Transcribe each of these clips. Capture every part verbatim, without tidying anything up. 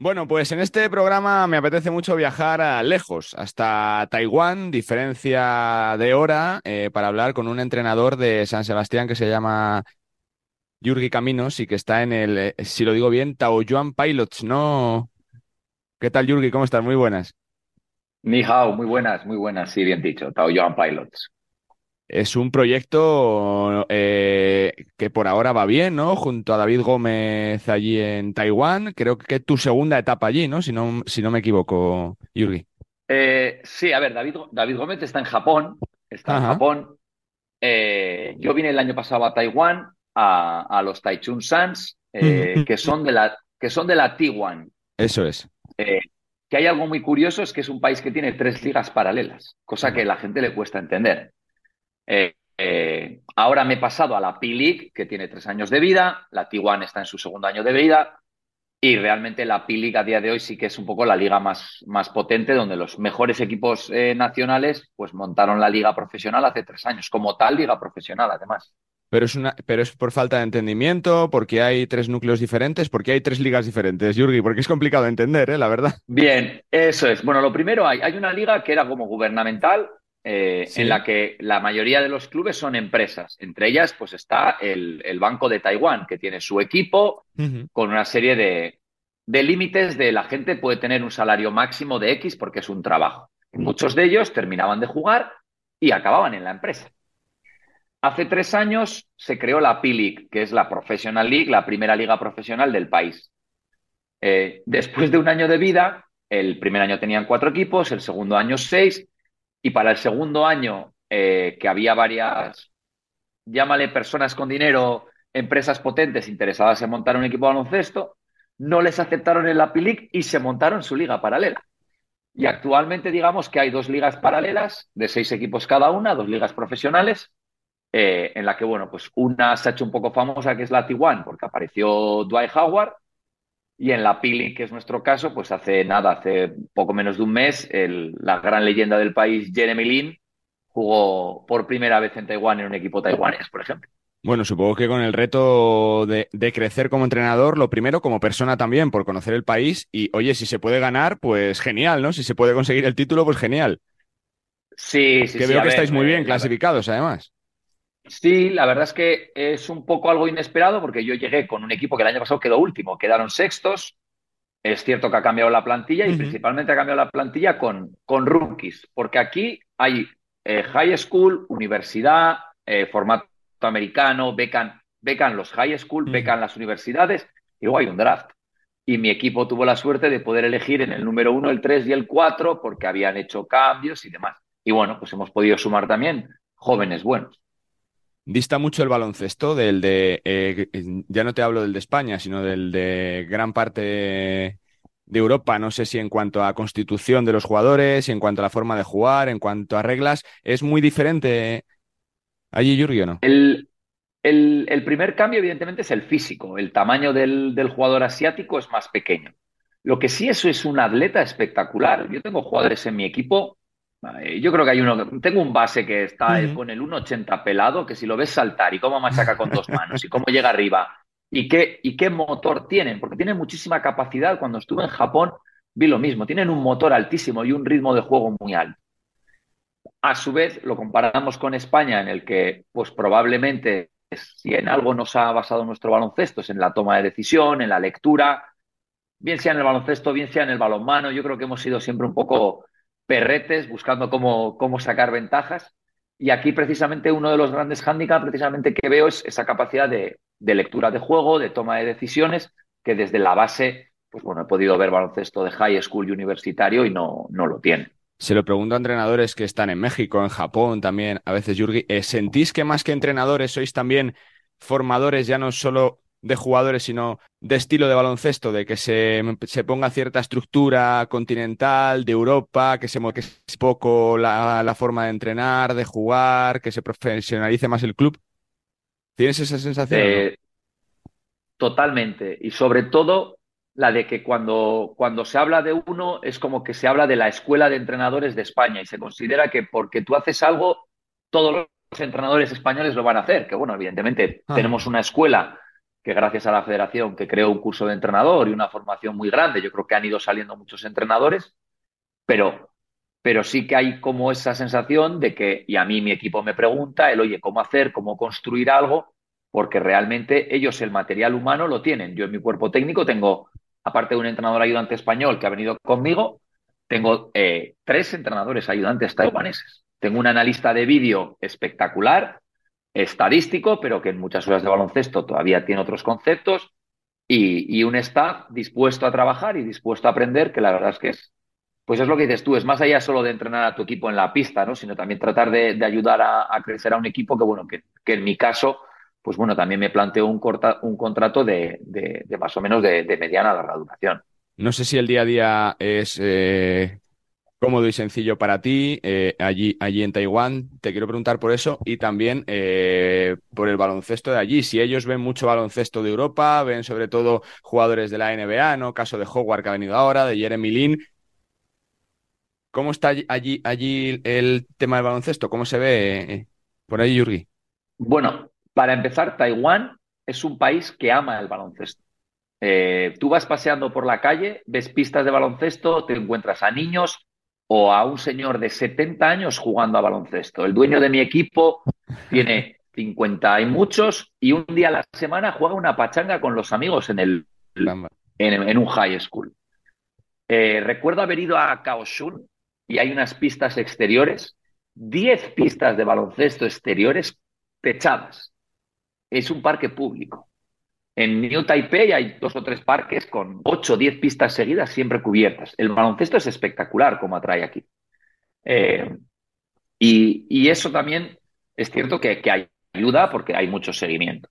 Bueno, pues en este programa me apetece mucho viajar a lejos, hasta Taiwán, diferencia de hora, eh, para hablar con un entrenador de San Sebastián que se llama Iurgi Caminos y que está en el, eh, si lo digo bien, Taoyuan Pilots, ¿no? ¿Qué tal, Iurgi? ¿Cómo estás? Muy buenas. Ni hao, muy buenas, muy buenas, sí, bien dicho, Taoyuan Pilots. Es un proyecto eh, que por ahora va bien, ¿no? Junto a David Gómez allí en Taiwán. Creo que es tu segunda etapa allí, ¿no? Si no, si no me equivoco, Iurgi. Eh, sí, a ver, David, David Gómez está en Japón. Está Ajá. en Japón. Eh, yo vine el año pasado a Taiwán, a, a los Taichung Suns, eh, que son de la que son de la T uno. Eso es. Eh, que hay algo muy curioso, es que es un país que tiene tres ligas paralelas, cosa que a la gente le cuesta entender. Eh, eh, ahora me he pasado a la P-League, que tiene tres años de vida, la T uno está en su segundo año de vida, y realmente la P-League a día de hoy sí que es un poco la liga más, más potente, donde los mejores equipos eh, nacionales pues montaron la liga profesional hace tres años, como tal liga profesional además. Pero es una, pero es por falta de entendimiento, porque hay tres núcleos diferentes, porque hay tres ligas diferentes, Iurgi, porque es complicado de entender, ¿eh? La verdad. Bien, eso es. Bueno, lo primero, hay, hay una liga que era como gubernamental, Eh, sí. en la que la mayoría de los clubes son empresas. Entre ellas pues está el, el Banco de Taiwán, que tiene su equipo uh-huh. con una serie de, de límites de la gente puede tener un salario máximo de X porque es un trabajo. Uh-huh. Muchos de ellos terminaban de jugar y acababan en la empresa. Hace tres años se creó la P-League, que es la Professional League, la primera liga profesional del país. Eh, después de un año de vida, el primer año tenían cuatro equipos, el segundo año seis. Y para el segundo año, eh, que había varias, llámale personas con dinero, empresas potentes interesadas en montar un equipo de baloncesto, no les aceptaron en la P-League y se montaron su liga paralela. Y actualmente digamos que hay dos ligas paralelas, de seis equipos cada una, dos ligas profesionales, eh, en la que, bueno, pues una se ha hecho un poco famosa, que es la T uno, porque apareció Dwight Howard. Y en la P-League, que es nuestro caso, pues hace nada, hace poco menos de un mes, el, la gran leyenda del país, Jeremy Lin, jugó por primera vez en Taiwán en un equipo taiwanés, por ejemplo. Bueno, supongo que con el reto de, de crecer como entrenador, lo primero como persona también, por conocer el país. Y oye, si se puede ganar, pues genial, ¿no? Si se puede conseguir el título, pues genial. Sí, sí, que sí. Que veo que ver, estáis muy bien clasificados, además. Sí, la verdad es que es un poco algo inesperado porque yo llegué con un equipo que el año pasado quedó último, quedaron sextos. Es cierto que ha cambiado la plantilla y uh-huh. principalmente ha cambiado la plantilla con, con rookies, porque aquí hay eh, high school, universidad, eh, formato americano, becan, becan los high school, uh-huh. becan las universidades, y luego hay un draft. Y mi equipo tuvo la suerte de poder elegir en el número uno, el tres y el cuatro porque habían hecho cambios y demás. Y bueno, pues hemos podido sumar también jóvenes buenos. Dista mucho el baloncesto del de, eh, ya no te hablo del de España, sino del de gran parte de Europa. No sé si en cuanto a constitución de los jugadores, en cuanto a la forma de jugar, en cuanto a reglas, ¿es muy diferente allí, Iurgi, o no? El, el, el primer cambio, evidentemente, es el físico. El tamaño del, del jugador asiático es más pequeño. Lo que sí, eso es un atleta espectacular. Yo tengo jugadores en mi equipo. Yo creo que hay uno, tengo un base que está uh-huh. con el uno ochenta pelado, que si lo ves saltar y cómo machaca con dos manos y cómo llega arriba y qué, y qué motor tienen, porque tienen muchísima capacidad. Cuando estuve en Japón vi lo mismo, tienen un motor altísimo y un ritmo de juego muy alto. A su vez lo comparamos con España, en el que pues probablemente si en algo nos ha basado nuestro baloncesto es en la toma de decisión, en la lectura, bien sea en el baloncesto, bien sea en el balonmano. Yo creo que hemos sido siempre un poco perretes, buscando cómo, cómo sacar ventajas. Y aquí precisamente uno de los grandes hándicaps precisamente que veo es esa capacidad de, de lectura de juego, de toma de decisiones, que desde la base, pues bueno, he podido ver baloncesto de high school y universitario y no, no lo tiene. Se lo pregunto a entrenadores que están en México, en Japón también, a veces, Iurgi, ¿sentís que más que entrenadores sois también formadores, ya no solo de jugadores, sino de estilo de baloncesto, de que se, se ponga cierta estructura continental de Europa, que se moque poco la, la forma de entrenar, de jugar, que se profesionalice más el club? ¿Tienes esa sensación? Eh, ¿no? Totalmente. Y sobre todo la de que cuando, cuando se habla de uno es como que se habla de la escuela de entrenadores de España y se considera que porque tú haces algo, todos los entrenadores españoles lo van a hacer. Que bueno, evidentemente ah. tenemos una escuela que gracias a la federación que creó un curso de entrenador y una formación muy grande, yo creo que han ido saliendo muchos entrenadores, pero, pero sí que hay como esa sensación de que, y a mí mi equipo me pregunta, el oye, ¿cómo hacer, cómo construir algo? Porque realmente ellos el material humano lo tienen. Yo en mi cuerpo técnico tengo, aparte de un entrenador ayudante español que ha venido conmigo, tengo eh, tres entrenadores ayudantes taiwaneses. Tengo un analista de vídeo espectacular, estadístico, pero que en muchas horas de baloncesto todavía tiene otros conceptos, y, y un staff dispuesto a trabajar y dispuesto a aprender, que la verdad es que es, pues es lo que dices tú, es más allá solo de entrenar a tu equipo en la pista, ¿no? Sino también tratar de, de ayudar a, a crecer a un equipo que, bueno, que, que en mi caso, pues bueno, también me planteo un, corta, un contrato de, de, de más o menos de, de mediana a larga duración. No sé si el día a día es eh, cómodo y sencillo para ti eh, allí, allí en Taiwán. Te quiero preguntar por eso y también eh, por el baloncesto de allí. Si ellos ven mucho baloncesto de Europa, ven sobre todo jugadores de la N B A, ¿no? Caso de Howard que ha venido ahora, de Jeremy Lin. ¿Cómo está allí, allí el tema del baloncesto? ¿Cómo se ve eh, por ahí, Iurgi? Bueno, para empezar, Taiwán es un país que ama el baloncesto. Eh, tú vas paseando por la calle, ves pistas de baloncesto, te encuentras a niños o a un señor de setenta años jugando a baloncesto. El dueño de mi equipo tiene cincuenta y muchos y un día a la semana juega una pachanga con los amigos en, el, en, en un high school. Eh, recuerdo haber ido a Kaohsiung y hay unas pistas exteriores, diez pistas de baloncesto exteriores techadas. Es un parque público. En New Taipei hay dos o tres parques con ocho o diez pistas seguidas, siempre cubiertas. El baloncesto es espectacular, como atrae aquí. Eh, y, y eso también es cierto que, que ayuda porque hay mucho seguimiento.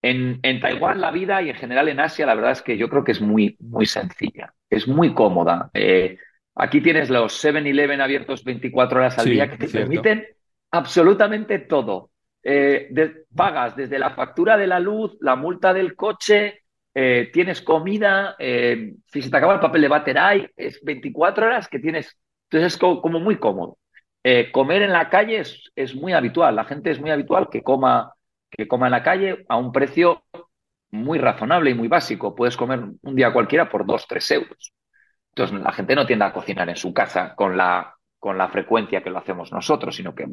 En, en Taiwán la vida y en general en Asia la verdad es que yo creo que es muy, muy sencilla. Es muy cómoda. Eh, aquí tienes los seven eleven abiertos veinticuatro horas al sí, día que te cierto. Permiten absolutamente todo. Eh, de, pagas desde la factura de la luz, la multa del coche, eh, tienes comida, eh, si se te acaba el papel de Bateray, es veinticuatro horas que tienes. Entonces es co- como muy cómodo. Eh, comer en la calle es, es muy habitual, la gente es muy habitual que coma, que coma en la calle a un precio muy razonable y muy básico. Puedes comer un día cualquiera por dos, tres euros. Entonces la gente no tiende a cocinar en su casa con la, con la frecuencia que lo hacemos nosotros, sino que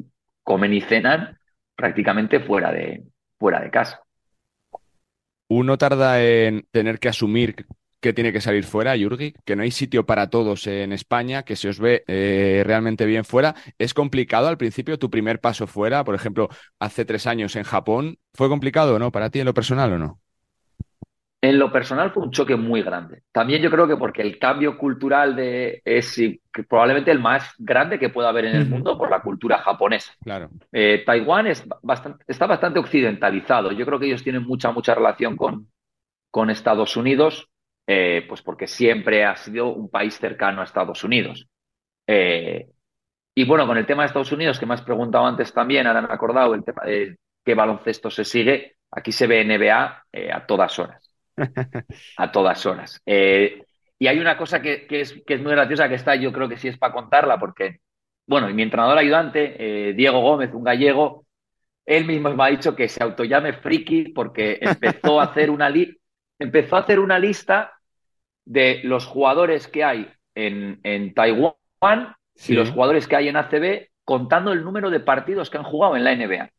comen y cenan prácticamente fuera de, fuera de casa. ¿Uno tarda en tener que asumir que tiene que salir fuera, Iurgi? Que no hay sitio para todos en España, que se os ve eh, realmente bien fuera. ¿Es complicado al principio tu primer paso fuera? Por ejemplo, hace tres años en Japón. ¿Fue complicado o no para ti en lo personal o no? En lo personal fue un choque muy grande. También yo creo que porque el cambio cultural de, es probablemente el más grande que pueda haber en el mundo por la cultura japonesa. Claro. Eh, Taiwán es bastante, está bastante occidentalizado. Yo creo que ellos tienen mucha, mucha relación con, con Estados Unidos, eh, pues porque siempre ha sido un país cercano a Estados Unidos. Eh, y bueno, con el tema de Estados Unidos, que me has preguntado antes también, ahora me he acordado el tema de qué baloncesto se sigue. Aquí se ve N B A eh, a todas horas. A todas horas. Eh, y hay una cosa que, que, es, que es muy graciosa, que está, yo creo que sí es para contarla, porque, bueno, y mi entrenador ayudante, eh, Diego Gómez, un gallego, él mismo me ha dicho que se autollame friki porque empezó a hacer una, li- empezó a hacer una lista de los jugadores que hay en, en Taiwán sí. y los jugadores que hay en A C B, contando el número de partidos que han jugado en la N B A.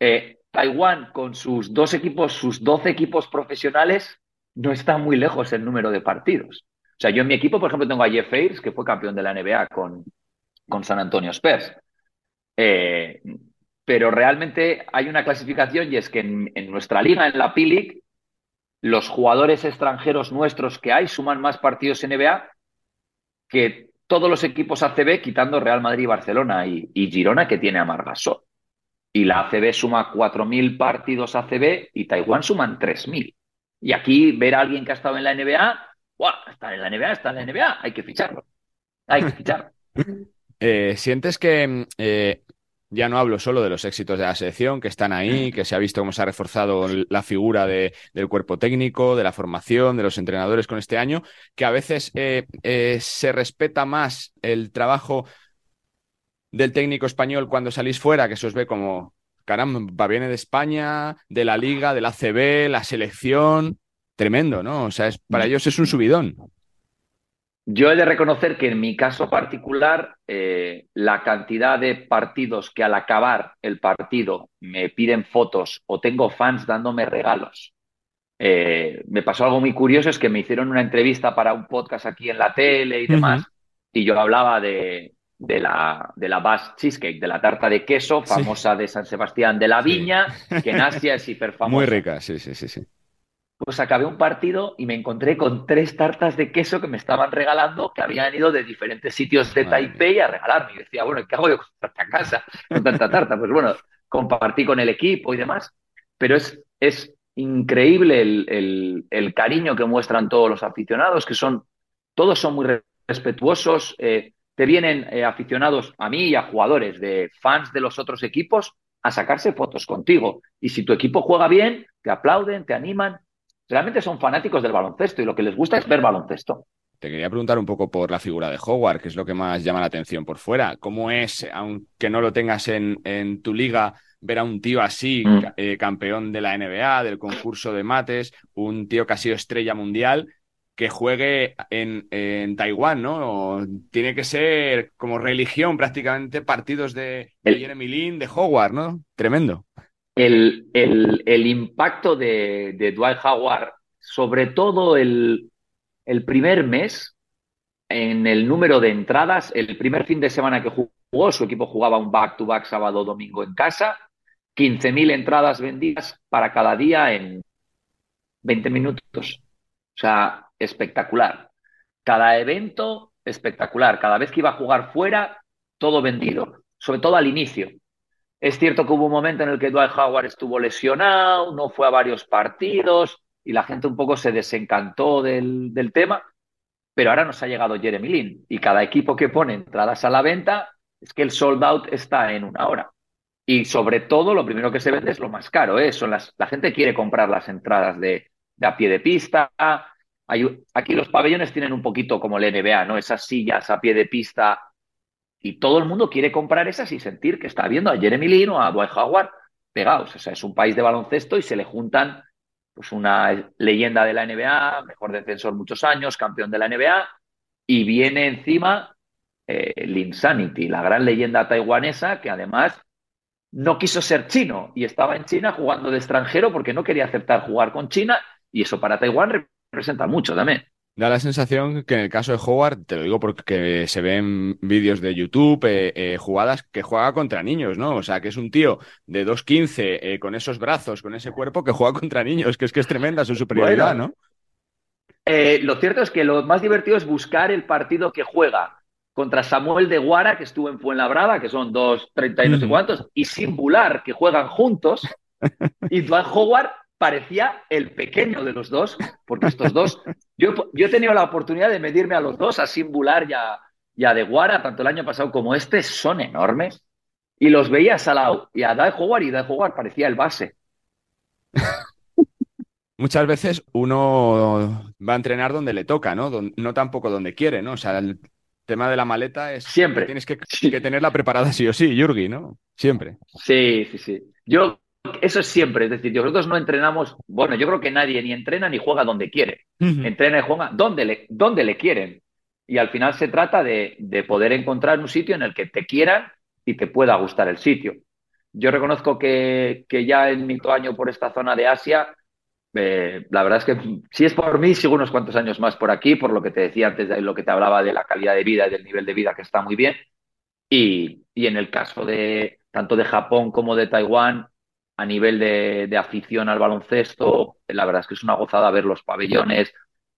Eh, Taiwán, con sus dos equipos, sus doce equipos profesionales, no está muy lejos el número de partidos. O sea, yo en mi equipo, por ejemplo, tengo a Jeff Ayres, que fue campeón de la N B A con, con San Antonio Spurs. Eh, pero realmente hay una clasificación y es que en, en nuestra liga, en la P-League, los jugadores extranjeros nuestros que hay suman más partidos N B A que todos los equipos A C B, quitando Real Madrid, Barcelona y, y Girona, que tiene a Marc Gasol. Y la A C B suma cuatro mil partidos A C B y Taiwán suman tres mil. Y aquí ver a alguien que ha estado en la N B A, ¡buah! Está en la N B A, está en la N B A, hay que ficharlo. Hay que ficharlo. Eh, ¿Sientes que eh, ya no hablo solo de los éxitos de la selección, que están ahí, que se ha visto cómo se ha reforzado la figura de, del cuerpo técnico, de la formación, de los entrenadores con este año, que a veces eh, eh, se respeta más el trabajo del técnico español cuando salís fuera, que se os ve como caramba, viene de España, de la Liga, del A C B, la selección, tremendo, ¿no? O sea, es, para ellos es un subidón. Yo he de reconocer que en mi caso particular, eh, la cantidad de partidos que al acabar el partido me piden fotos o tengo fans dándome regalos. Eh, me pasó algo muy curioso, es que me hicieron una entrevista para un podcast aquí en la tele y demás, uh-huh. y yo hablaba de, de la de la Basque Cheesecake, de la tarta de queso famosa sí. de San Sebastián de la Viña, sí. que en Asia es hiperfamosa. Muy rica, sí, sí, sí, sí. Pues acabé un partido y me encontré con tres tartas de queso que me estaban regalando, que habían ido de diferentes sitios de Taipei a regalarme. Y decía, bueno, ¿qué hago yo con tanta casa, con tanta tarta? Pues bueno, compartí con el equipo y demás. Pero es, es increíble el, el, el cariño que muestran todos los aficionados, que son todos son muy respetuosos. Eh, te vienen eh, aficionados a mí y a jugadores de fans de los otros equipos a sacarse fotos contigo. Y si tu equipo juega bien, te aplauden, te animan. Realmente son fanáticos del baloncesto y lo que les gusta es ver baloncesto. Te quería preguntar un poco por la figura de Howard, que es lo que más llama la atención por fuera. ¿Cómo es, aunque no lo tengas en, en tu liga, ver a un tío así, mm. eh, campeón de la N B A, del concurso de mates, un tío que ha sido estrella mundial, que juegue en, en Taiwán, ¿no? O tiene que ser como religión prácticamente partidos de, de El... Jeremy Lin, de Howard, ¿no? Tremendo. El, el, el impacto de, de Dwight Howard, sobre todo el, el primer mes, en el número de entradas, el primer fin de semana que jugó, su equipo jugaba un back-to-back sábado-domingo en casa, quince mil entradas vendidas para cada día en veinte minutos. O sea, espectacular. Cada evento, espectacular. Cada vez que iba a jugar fuera, todo vendido, sobre todo al inicio. Es cierto que hubo un momento en el que Dwight Howard estuvo lesionado, no fue a varios partidos y la gente un poco se desencantó del, del tema, pero ahora nos ha llegado Jeremy Lin y cada equipo que pone entradas a la venta es que el sold out está en una hora. Y sobre todo lo primero que se vende es lo más caro, ¿eh? Son las, la gente quiere comprar las entradas de, de a pie de pista. Hay, aquí los pabellones tienen un poquito como el N B A, ¿no? Esas sillas a pie de pista. Y todo el mundo quiere comprar esas y sentir que está viendo a Jeremy Lin o a Dwight Howard pegados. O sea, es un país de baloncesto y se le juntan pues una leyenda de la N B A, mejor defensor muchos años, campeón de la N B A, y viene encima eh, Linsanity, la gran leyenda taiwanesa, que además no quiso ser chino y estaba en China jugando de extranjero porque no quería aceptar jugar con China, y eso para Taiwán representa mucho también. Da la sensación que en el caso de Howard, te lo digo porque se ven vídeos de YouTube, eh, eh, jugadas que juega contra niños, ¿no? O sea, que es un tío de dos quince, eh, con esos brazos, con ese cuerpo, que juega contra niños, que es que es tremenda su superioridad, bueno, ¿no? Eh, lo cierto es que lo más divertido es buscar el partido que juega contra Samuel Deguara, que estuvo en Fuenlabrada, que son dos treinta y no sé cuántos, y Singular, que juegan juntos, y Dwight Howard parecía el pequeño de los dos, porque estos dos... Yo, yo he tenido la oportunidad de medirme a los dos, a Singular y a, y a Deguara, tanto el año pasado como este, son enormes, y los veías a la, y a Dwight Howard, y Dwight Howard parecía el base. Muchas veces uno va a entrenar donde le toca, ¿no? No tampoco donde quiere, ¿no? O sea, el tema de la maleta es... Siempre. Que tienes que, que tenerla preparada sí o sí, Iurgi, ¿no? Siempre. Sí, sí, sí. Yo... Eso es siempre, es decir, nosotros no entrenamos, bueno, yo creo que nadie ni entrena ni juega donde quiere, uh-huh. entrena y juega donde le, donde le quieren, y al final se trata de, de poder encontrar un sitio en el que te quieran y te pueda gustar el sitio. Yo reconozco que, que ya en mi año por esta zona de Asia, eh, la verdad es que si es por mí, sigo unos cuantos años más por aquí, por lo que te decía antes, de lo que te hablaba de la calidad de vida y del nivel de vida, que está muy bien, y, y en el caso de tanto de Japón como de Taiwán, a nivel de, de afición al baloncesto, la verdad es que es una gozada ver los pabellones,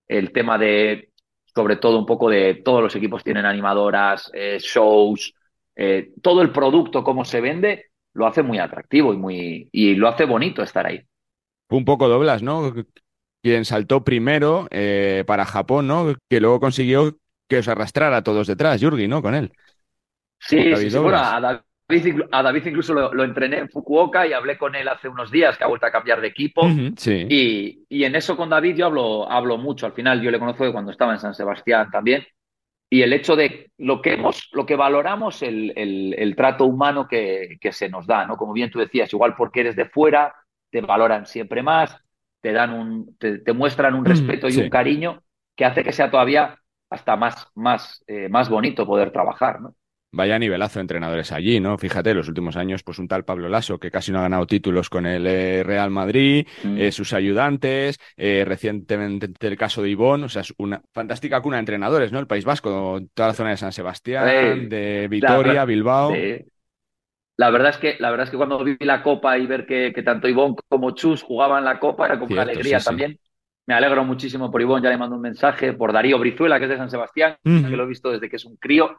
el tema de, sobre todo un poco de, todos los equipos tienen animadoras, eh, shows, eh, todo el producto, cómo se vende, lo hace muy atractivo y, muy, y lo hace bonito estar ahí. Un poco doblas, ¿no? Quien saltó primero eh, para Japón, ¿no? Que luego consiguió que os arrastrara a todos detrás, Iurgi, ¿no? Con él. Sí, sí, sí, bueno, a David. A David incluso lo, lo entrené en Fukuoka y hablé con él hace unos días, que ha vuelto a cambiar de equipo. Uh-huh, sí. y, y en eso con David yo hablo, hablo mucho. Al final yo le conozco de cuando estaba en San Sebastián también. y el hecho de lo que hemos, lo que valoramos, el, el, el trato humano que, que se nos da, ¿no? Como bien tú decías, igual porque eres de fuera, te valoran siempre más, te dan un, te, te muestran un respeto mm, y sí. un cariño que hace que sea todavía hasta más, más, eh, más bonito poder trabajar, ¿no? Vaya nivelazo de entrenadores allí, ¿no? Fíjate, los últimos años, pues un tal Pablo Laso, que casi no ha ganado títulos con el eh, Real Madrid, mm. eh, sus ayudantes, eh, recientemente el caso de Ivón, o sea, es una fantástica cuna de entrenadores, ¿no? El País Vasco, toda la zona de San Sebastián, eh, de Vitoria, la, Bilbao... Eh, la, verdad es que, la verdad es que cuando vi la Copa y ver que, que tanto Ivón como Chus jugaban la Copa, era con Cierto, alegría sí, también. Sí. Me alegro muchísimo por Ivón, ya le mando un mensaje, por Darío Brizuela, que es de San Sebastián, mm. que lo he visto desde que es un crío...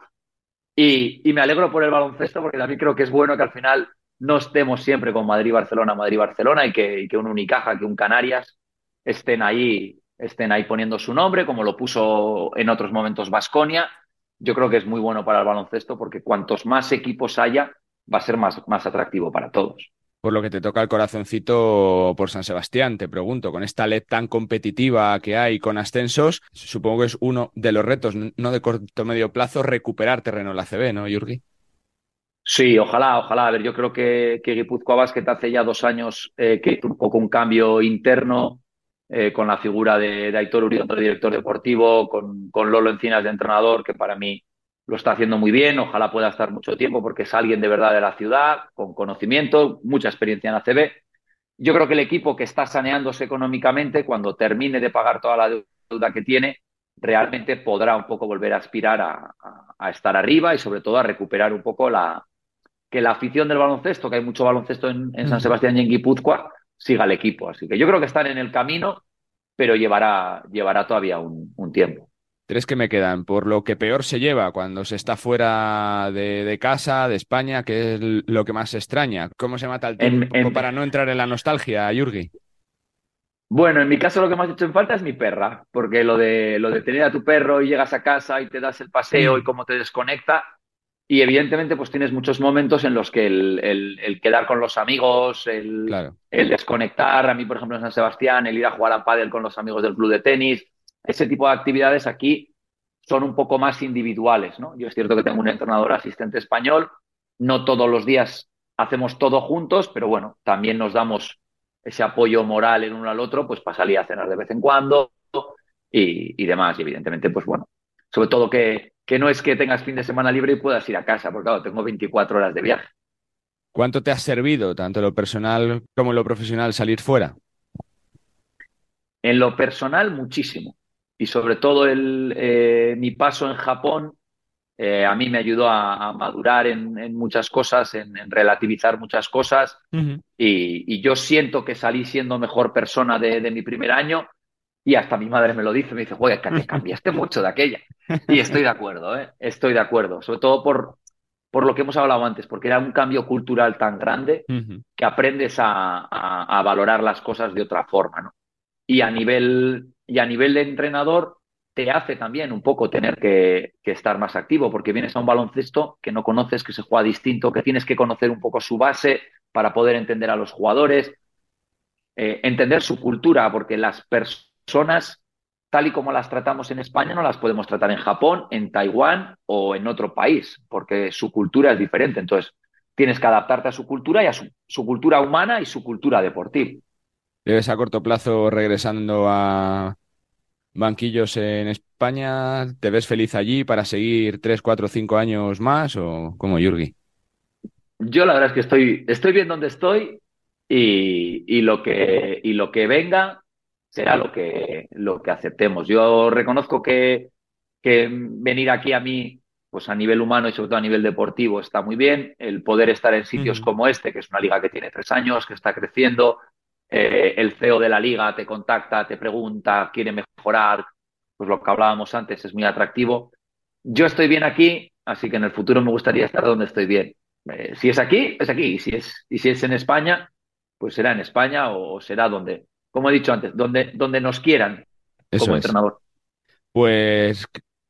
Y, y me alegro por el baloncesto, porque también creo que es bueno que al final no estemos siempre con Madrid-Barcelona, Madrid-Barcelona, y que, y que un Unicaja, que un Canarias estén ahí, estén ahí poniendo su nombre, como lo puso en otros momentos Baskonia. Yo creo que es muy bueno para el baloncesto, porque cuantos más equipos haya, va a ser más, más atractivo para todos. Por lo que te toca el corazoncito por San Sebastián, te pregunto, con esta L E D tan competitiva que hay con ascensos, supongo que es uno de los retos, no de corto o medio plazo, recuperar terreno en la A C B, ¿no, Iurgi? Sí, ojalá, ojalá. A ver, yo creo que, que Gipuzkoa Basket hace ya dos años eh, que un poco un cambio interno eh, con la figura de, de Aitor Urión, de director deportivo, con, con Lolo Encinas de entrenador, que para mí lo está haciendo muy bien, ojalá pueda estar mucho tiempo porque es alguien de verdad de la ciudad, con conocimiento, mucha experiencia en A C B. Yo creo que el equipo que está saneándose económicamente, cuando termine de pagar toda la deuda que tiene, realmente podrá un poco volver a aspirar a, a, a estar arriba y sobre todo a recuperar un poco la que la afición del baloncesto, que hay mucho baloncesto en, en San Sebastián y en Guipúzcoa, siga el equipo. Así que yo creo que están en el camino, pero llevará, llevará todavía un, un tiempo. Tres que me quedan, por lo que peor se lleva cuando se está fuera de, de casa, de España, que es lo que más se extraña. ¿Cómo se mata el tiempo en, en... para no entrar en la nostalgia, Iurgi? Bueno, en mi caso lo que más he hecho en falta es mi perra, porque lo de, lo de tener a tu perro y llegas a casa y te das el paseo y cómo te desconecta, y evidentemente pues tienes muchos momentos en los que el, el, el quedar con los amigos, el, claro. el desconectar, a mí por ejemplo en San Sebastián, el ir a jugar a pádel con los amigos del club de tenis... Ese tipo de actividades aquí son un poco más individuales, ¿no? Yo es cierto que tengo un entrenador asistente español, no todos los días hacemos todo juntos, pero bueno, también nos damos ese apoyo moral el uno al otro, pues para salir a cenar de vez en cuando y, y demás. Y evidentemente, pues bueno, sobre todo que, que no es que tengas fin de semana libre y puedas ir a casa, porque claro, tengo veinticuatro horas de viaje. ¿Cuánto te ha servido, tanto en lo personal como en lo profesional, salir fuera? En lo personal, muchísimo. Y sobre todo el, eh, mi paso en Japón eh, a mí me ayudó a, a madurar en, en muchas cosas, en, en relativizar muchas cosas. Uh-huh. y, y yo siento que salí siendo mejor persona de, de mi primer año y hasta mi madre me lo dice, me dice, joder, que te cambiaste mucho de aquella. Y estoy de acuerdo, ¿eh? estoy de acuerdo, sobre todo por, por lo que hemos hablado antes, porque era un cambio cultural tan grande uh-huh. que aprendes a, a, a valorar las cosas de otra forma, ¿no? Y a nivel... Y a nivel de entrenador te hace también un poco tener que, que estar más activo porque vienes a un baloncesto que no conoces, que se juega distinto, que tienes que conocer un poco su base para poder entender a los jugadores, eh, entender su cultura, porque las personas, tal y como las tratamos en España, no las podemos tratar en Japón, en Taiwán o en otro país, porque su cultura es diferente. Entonces, tienes que adaptarte a su cultura y a su, su cultura humana y su cultura deportiva. ¿Te ves a corto plazo regresando a banquillos en España? ¿Te ves feliz allí para seguir tres, cuatro, cinco años más? ¿O cómo, Iurgi? Yo la verdad es que estoy, estoy bien donde estoy y, y, lo que, y lo que venga será lo que, lo que aceptemos. Yo reconozco que, que venir aquí a mí, pues a nivel humano y sobre todo a nivel deportivo, está muy bien. El poder estar en sitios mm. como este, que es una liga que tiene tres años, que está creciendo... Eh, el C E O de la liga te contacta, te pregunta, quiere mejorar, pues lo que hablábamos antes es muy atractivo. Yo estoy bien aquí, así que en el futuro me gustaría estar donde estoy bien. Eh, si es aquí, es aquí, y si es, y si es en España, pues será en España o será donde, como he dicho antes, donde, donde nos quieran Eso como es. entrenador. Pues...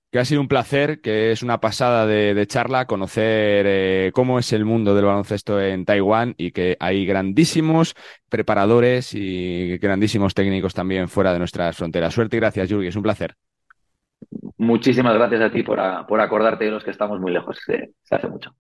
Que ha sido un placer, que es una pasada de, de charla, conocer eh, cómo es el mundo del baloncesto en Taiwán y que hay grandísimos preparadores y grandísimos técnicos también fuera de nuestras fronteras. Suerte y gracias, Iurgi, es un placer. muchísimas gracias a ti por, a, por acordarte de los que estamos muy lejos. Eh, se hace mucho.